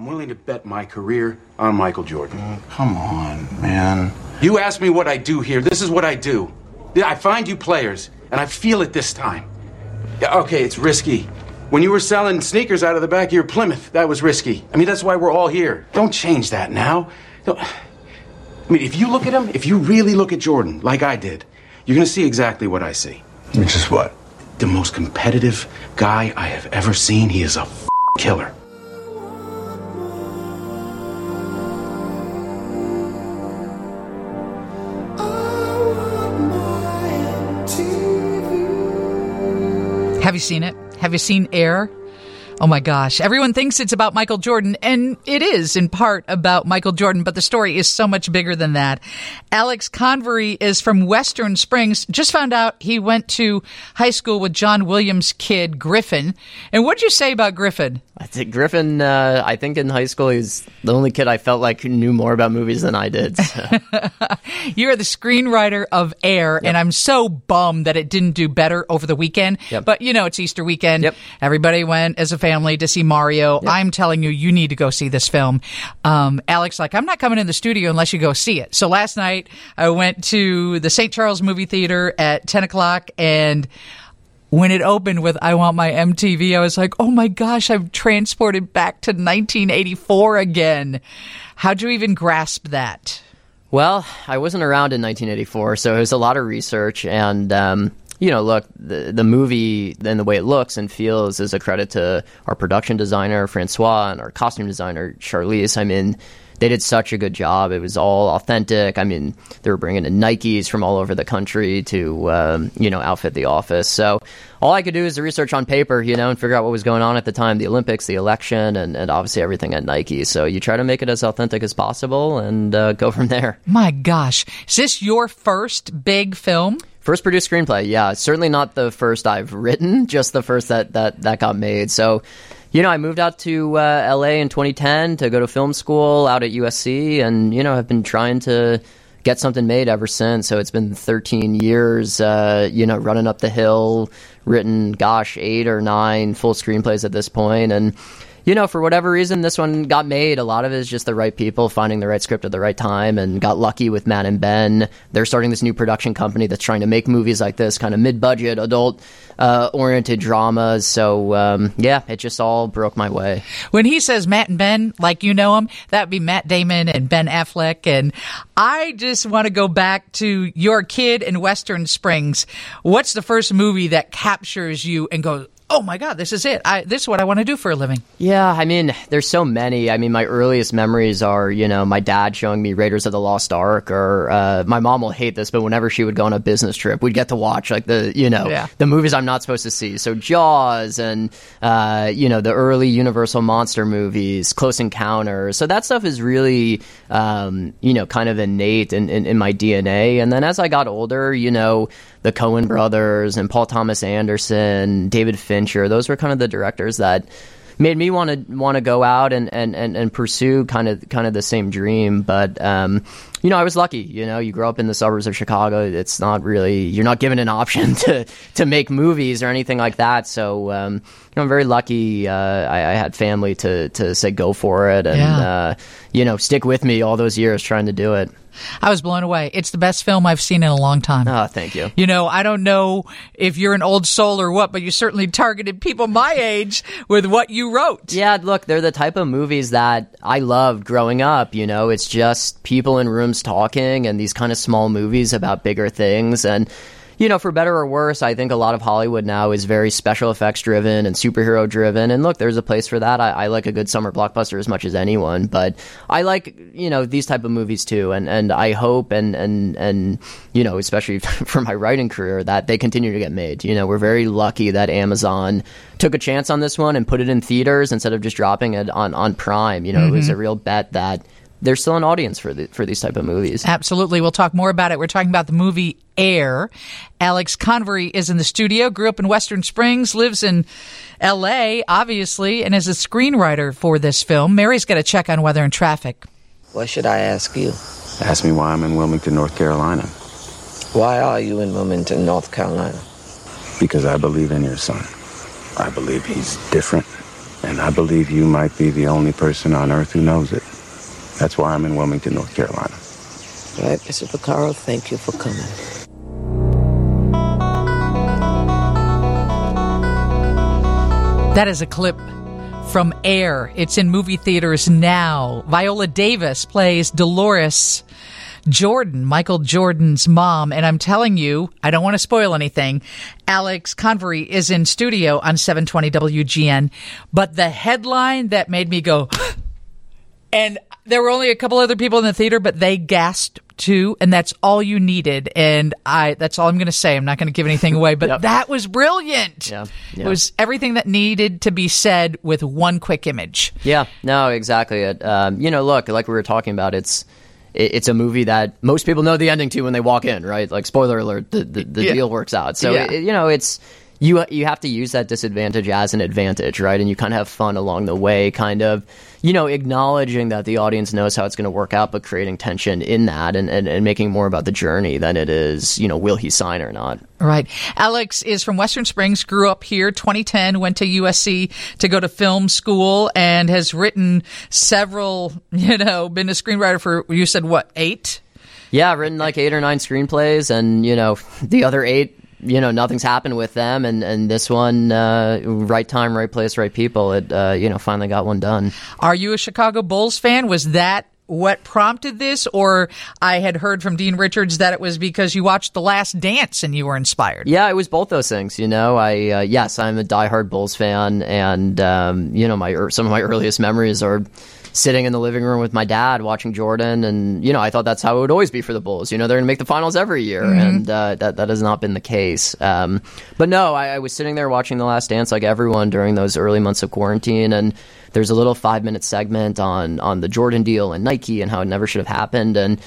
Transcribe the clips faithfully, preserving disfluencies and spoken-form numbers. I'm willing to bet my career on Michael Jordan. Oh, come on, man. You asked me what I do here. This is what I do. I find you players, and I feel it this time. Okay, it's risky. When you were selling sneakers out of the back of your Plymouth, that was risky. I mean, that's why we're all here. Don't change that now. Don't. I mean, if you look at him, if you really look at Jordan, like I did, you're going to see exactly what I see. Which is what? The most competitive guy I have ever seen. He is a f- killer. Have you seen it? Have you seen Air? Oh my gosh. Everyone thinks it's about Michael Jordan, and it is in part about Michael Jordan, but the story is so much bigger than that. Alex Convery is from Western Springs. Just found out he went to high school with John Williams' kid, Griffin. And what did you say about Griffin? I think Griffin, uh, I think in high school, he was the only kid I felt like who knew more about movies than I did. So. You are the screenwriter of Air, yep. And I'm so bummed that it didn't do better over the weekend. Yep. But, you know, it's Easter weekend. Yep. Everybody went as a family. Family to see Mario. Yep. I'm telling you, you need to go see this film. Um, Alex, like, I'm not coming in the studio unless you go see it. So last night, I went to the Saint Charles Movie Theater at ten o'clock, and when it opened with I Want My M T V, I was like, oh my gosh, I'm transported back to nineteen eighty-four again. How'd you even grasp that? Well, I wasn't around in nineteen eighty-four, so it was a lot of research, and um you know, look, the, the movie and the way it looks and feels is a credit to our production designer, Francois, and our costume designer, Charlize. I mean, they did such a good job. It was all authentic. I mean, they were bringing in Nikes from all over the country to, um, you know, outfit the office. So all I could do is the research on paper, you know, and figure out what was going on at the time, the Olympics, the election, and, and obviously everything at Nike. So you try to make it as authentic as possible and uh, go from there. My gosh. Is this your first big film? First produced screenplay, yeah. Certainly not the first I've written, just the first that, that, that got made. So, you know, I moved out to uh, L A in twenty ten to go to film school out at U S C, and, you know, I've been trying to get something made ever since. So it's been thirteen years, uh, you know, running up the hill, written, gosh, eight or nine full screenplays at this point. And, you know, for whatever reason, this one got made. A lot of it is just the right people finding the right script at the right time, and got lucky with Matt and Ben. They're starting this new production company that's trying to make movies like this, kind of mid-budget, adult-oriented uh, dramas. So, um, yeah, it just all broke my way. When he says Matt and Ben, like you know them, that would be Matt Damon and Ben Affleck. And I just want to go back to your kid in Western Springs. What's the first movie that captures you and goes, oh my God, this is it. I, this is what I want to do for a living. Yeah, I mean, there's so many. I mean, my earliest memories are, you know, my dad showing me Raiders of the Lost Ark, or uh, my mom will hate this, but whenever she would go on a business trip, we'd get to watch, like, the, you know, yeah. the movies I'm not supposed to see. So Jaws and, uh, you know, the early Universal Monster movies, Close Encounters. So that stuff is really, um, you know, kind of innate in, in, in my D N A. And then as I got older, you know, the Coen brothers and Paul Thomas Anderson, David Finn, those were kind of the directors that made me want to want to go out and, and, and, and pursue kind of kind of the same dream. But, um, you know, I was lucky. You know, you grow up in the suburbs of Chicago. It's not really, you're not given an option to, to make movies or anything like that. So, um, you know, I'm very lucky. Uh, I, I had family to, to say go for it and, yeah. uh, you know, stick with me all those years trying to do it. I was blown away. It's the best film I've seen in a long time. Oh, thank you. You know, I don't know if you're an old soul or what, but you certainly targeted people my age with what you wrote. Yeah, look, they're the type of movies that I loved growing up. You know, it's just people in rooms talking and these kind of small movies about bigger things. And, you know, for better or worse, I think a lot of Hollywood now is very special effects driven and superhero driven. And look, there's a place for that. I, I like a good summer blockbuster as much as anyone, but I like, you know, these type of movies too. And, and I hope and, and, and, you know, especially for my writing career, that they continue to get made. You know, we're very lucky that Amazon took a chance on this one and put it in theaters instead of just dropping it on, on Prime. You know, mm-hmm. It was a real bet that there's still an audience for the, for these type of movies. Absolutely. We'll talk more about it. We're talking about the movie Air. Alex Convery is in the studio, grew up in Western Springs, lives in L A, obviously, and is a screenwriter for this film. Mary's got a check on weather and traffic. What should I ask you? Ask me why I'm in Wilmington, North Carolina. Why are you in Wilmington, North Carolina? Because I believe in your son. I believe he's different. And I believe you might be the only person on earth who knows it. That's why I'm in Wilmington, North Carolina. All right, Mister Vaccaro, thank you for coming. That is a clip from Air. It's in movie theaters now. Viola Davis plays Dolores Jordan, Michael Jordan's mom. And I'm telling you, I don't want to spoil anything. Alex Convery is in studio on seven twenty W G N. But the headline that made me go, and there were only a couple other people in the theater, but they gasped too. And that's all you needed. And I, that's all I'm going to say. I'm not going to give anything away, but yep. That was brilliant. Yeah, yeah. It was everything that needed to be said with one quick image. Yeah, no, exactly. It, um, you know, look, like we were talking about, it's, It's a movie that most people know the ending to when they walk in, right? Like, spoiler alert, the, the, the yeah. deal works out. So, yeah. it, you know, it's you you have to use that disadvantage as an advantage, right? And you kind of have fun along the way, kind of, you know, acknowledging that the audience knows how it's going to work out, but creating tension in that and, and, and making more about the journey than it is, you know, will he sign or not? Right. Alex is from Western Springs, grew up here, twenty ten, went to U S C to go to film school, and has written several, you know, been a screenwriter for, you said what, eight? Yeah, I've written like eight or nine screenplays, and, you know, the other eight, you know, nothing's happened with them, and, and this one, uh, right time, right place, right people, it, uh, you know, finally got one done. Are you a Chicago Bulls fan? Was that what prompted this? Or I had heard from Dean Richards that it was because you watched The Last Dance and you were inspired. Yeah, it was both those things, you know. I uh, yes, I'm a diehard Bulls fan, and, um, you know, my er- some of my earliest memories are sitting in the living room with my dad watching Jordan, and, you know, I thought that's how it would always be for the Bulls. You know, they're going to make the finals every year, mm-hmm. and uh, that that has not been the case. Um, but no, I, I was sitting there watching The Last Dance like everyone during those early months of quarantine, and there's a little five-minute segment on, on the Jordan deal and Nike and how it never should have happened, and,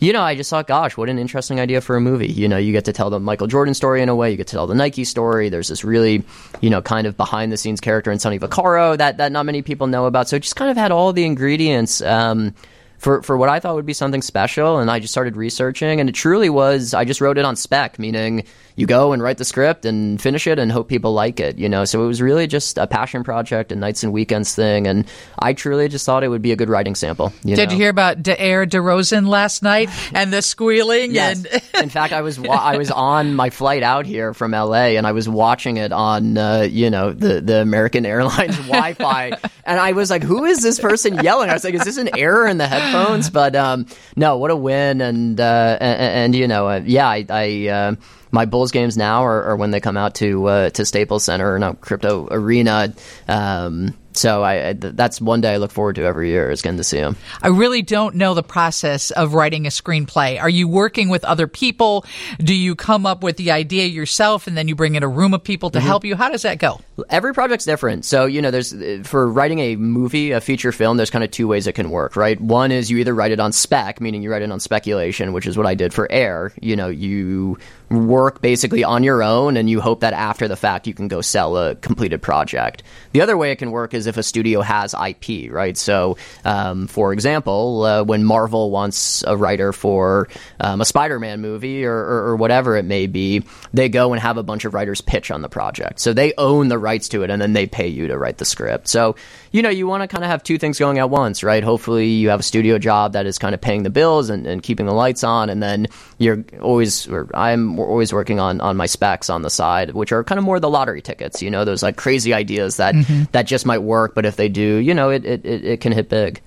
you know, I just thought, gosh, what an interesting idea for a movie. You know, you get to tell the Michael Jordan story in a way, you get to tell the Nike story. There's this really, you know, kind of behind-the-scenes character in Sonny Vaccaro that, that not many people know about. So it just kind of had all the ingredients um, for, for what I thought would be something special, and I just started researching, and it truly was, I just wrote it on spec, meaning you go and write the script and finish it and hope people like it, you know. So it was really just a passion project, a nights and weekends thing, and I truly just thought it would be a good writing sample. You Did know? You hear about DeMar DeRozan last night and the squealing? Yes. And in fact, I was wa- I was on my flight out here from L A, and I was watching it on uh, you know the the American Airlines Wi-Fi, and I was like, who is this person yelling? I was like, is this an error in the headphones? But um, no, what a win, and uh, and, and you know, uh, yeah, I. I uh, my Bulls games now are, are when they come out to uh, to Staples Center or no Crypto Arena. Um, so I, I th- that's one day I look forward to every year is getting to see them. I really don't know the process of writing a screenplay. Are you working with other people? Do you come up with the idea yourself and then you bring in a room of people to mm-hmm. help you? How does that go? Every project's different. So, you know, there's for writing a movie, a feature film, there's kind of two ways it can work, right? One is you either write it on spec, meaning you write it on speculation, which is what I did for Air. You know, you work basically on your own, and you hope that after the fact you can go sell a completed project. The other way it can work is if a studio has I P, right? So, um, for example, uh, when Marvel wants a writer for um, a Spider-Man movie or, or, or whatever it may be, they go and have a bunch of writers pitch on the project. So they own the rights to it, and then they pay you to write the script. So, you know, you want to kind of have two things going at once, right? Hopefully you have a studio job that is kind of paying the bills and, and keeping the lights on, and then you're always, or I'm always working on, on my specs on the side, which are kind of more the lottery tickets, you know, those like crazy ideas that, mm-hmm. that just might work, but if they do, you know, it, it, it can hit big.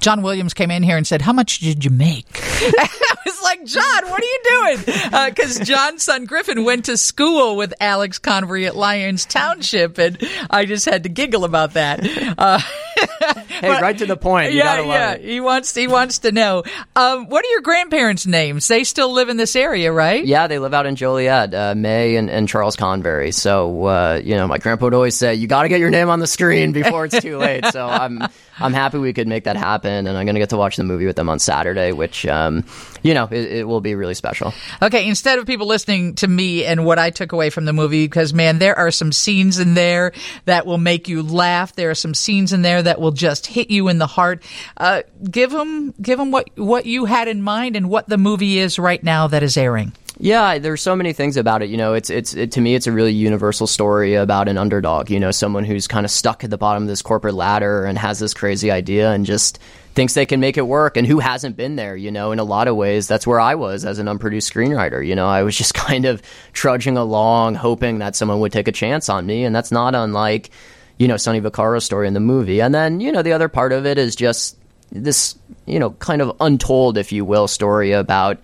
John Williams came in here and said, how much did you make? I was like, John, what are you doing? Because uh, John's son Griffin went to school with Alex Convery at Lyons Township, and I just had to giggle about that. Uh, hey, but, right to the point. You yeah, yeah. It. He wants, he wants to know. Um, what are your grandparents' names? They still live in this area, right? Yeah, they live out in Joliet, uh, May and, and Charles Convery. So, uh, you know, my grandpa would always say, you got to get your name on the screen before it's too late. So I'm I'm happy we could make that happen, and I'm going to get to watch the movie with them on Saturday, which, um, you know, it, it will be really special. Okay, instead of people listening to me and what I took away from the movie, because, man, there are some scenes in there that will make you laugh. There are some scenes in there that will just hit you in the heart. Uh, give them, give them what, what you had in mind and what the movie is right now that is airing. Yeah, there's so many things about it. You know, it's it's it, to me, it's a really universal story about an underdog. You know, someone who's kind of stuck at the bottom of this corporate ladder and has this crazy idea and just thinks they can make it work. And who hasn't been there? You know, in a lot of ways, that's where I was as an unproduced screenwriter. You know, I was just kind of trudging along, hoping that someone would take a chance on me, and that's not unlike, you know, Sonny Vaccaro's story in the movie. And then, you know, the other part of it is just this, you know, kind of untold, if you will, story about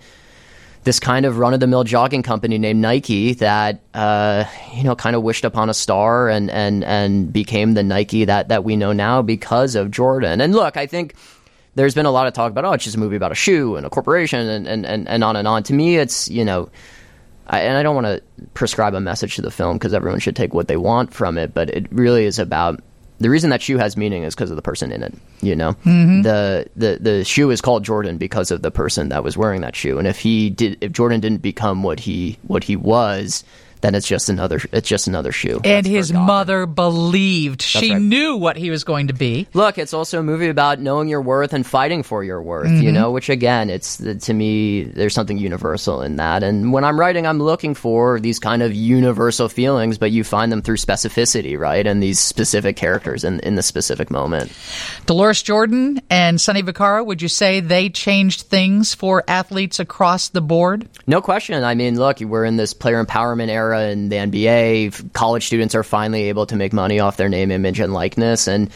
this kind of run-of-the-mill jogging company named Nike that, uh, you know, kind of wished upon a star and and and became the Nike that that we know now because of Jordan. And look, I think there's been a lot of talk about, oh, it's just a movie about a shoe and a corporation and and, and, and on and on. To me, it's, you know, I, and I don't want to prescribe a message to the film because everyone should take what they want from it, but it really is about, the reason that shoe has meaning is because of the person in it, you know. Mm-hmm. The, the the shoe is called Jordan because of the person that was wearing that shoe. And if he did, if Jordan didn't become what he what he was, then it's just another it's just another shoe. And his mother believed. She knew what he was going to be. Look, it's also a movie about knowing your worth and fighting for your worth, mm-hmm. you know, which again, it's to me, there's something universal in that. And when I'm writing, I'm looking for these kind of universal feelings, but you find them through specificity, right? And these specific characters in, in the specific moment. Dolores Jordan and Sonny Vaccaro, would you say they changed things for athletes across the board? No question. I mean, look, we're in this player empowerment era in the N B A. College students are finally able to make money off their name, image, and likeness. And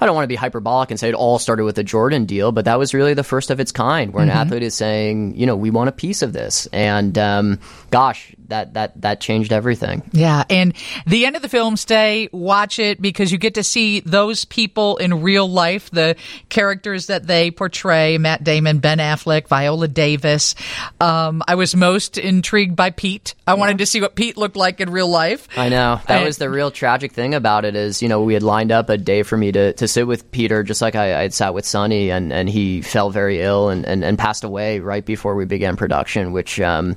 I don't want to be hyperbolic and say it all started with the Jordan deal, but that was really the first of its kind where mm-hmm. an athlete is saying, you know, we want a piece of this. And um, gosh, that, that, that changed everything. Yeah. And the end of the film, stay, watch it, because you get to see those people in real life, the characters that they portray, Matt Damon, Ben Affleck, Viola Davis. Um, I was most intrigued by Pete. I yeah. wanted to see what Pete looked like in real life. I know. That I, was the real tragic thing about it is, you know, we had lined up a day for me to, to sit with Peter, just like I, I had sat with Sonny, and, and he fell very ill and, and, and passed away right before we began production, which, um,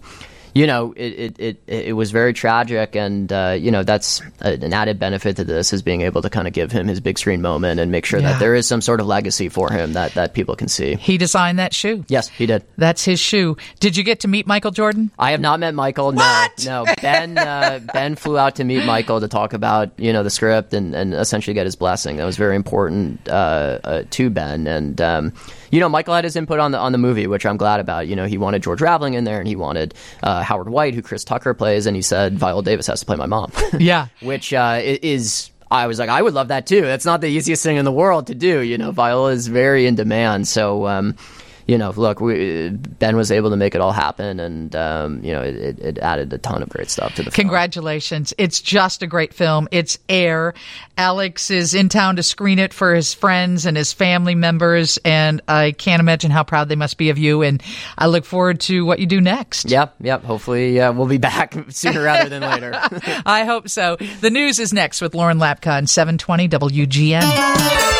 you know, it, it, it, it was very tragic. And, uh, you know, that's a, an added benefit to this is being able to kind of give him his big screen moment and make sure yeah. that there is some sort of legacy for him that, that people can see. He designed that shoe. Yes, he did. That's his shoe. Did you get to meet Michael Jordan? I have not met Michael. What? No, no. Ben, uh, Ben flew out to meet Michael to talk about, you know, the script and, and essentially get his blessing. That was very important uh, uh, to Ben. And, um, you know, Michael had his input on the on the movie, which I'm glad about. You know, he wanted George Raveling in there, and he wanted uh, Howard White, who Chris Tucker plays, and he said Viola Davis has to play my mom. Yeah, which uh, is I was like, I would love that too. That's not the easiest thing in the world to do. You know, Viola is very in demand, so. Um, You know, look, we, Ben was able to make it all happen, and, um, you know, it, it added a ton of great stuff to the film. Congratulations. It's just a great film. It's Air. Alex is in town to screen it for his friends and his family members, and I can't imagine how proud they must be of you, and I look forward to what you do next. Yep, yep. Hopefully uh, we'll be back sooner rather than later. I hope so. The news is next with Lauren Lapka on seven twenty W G N.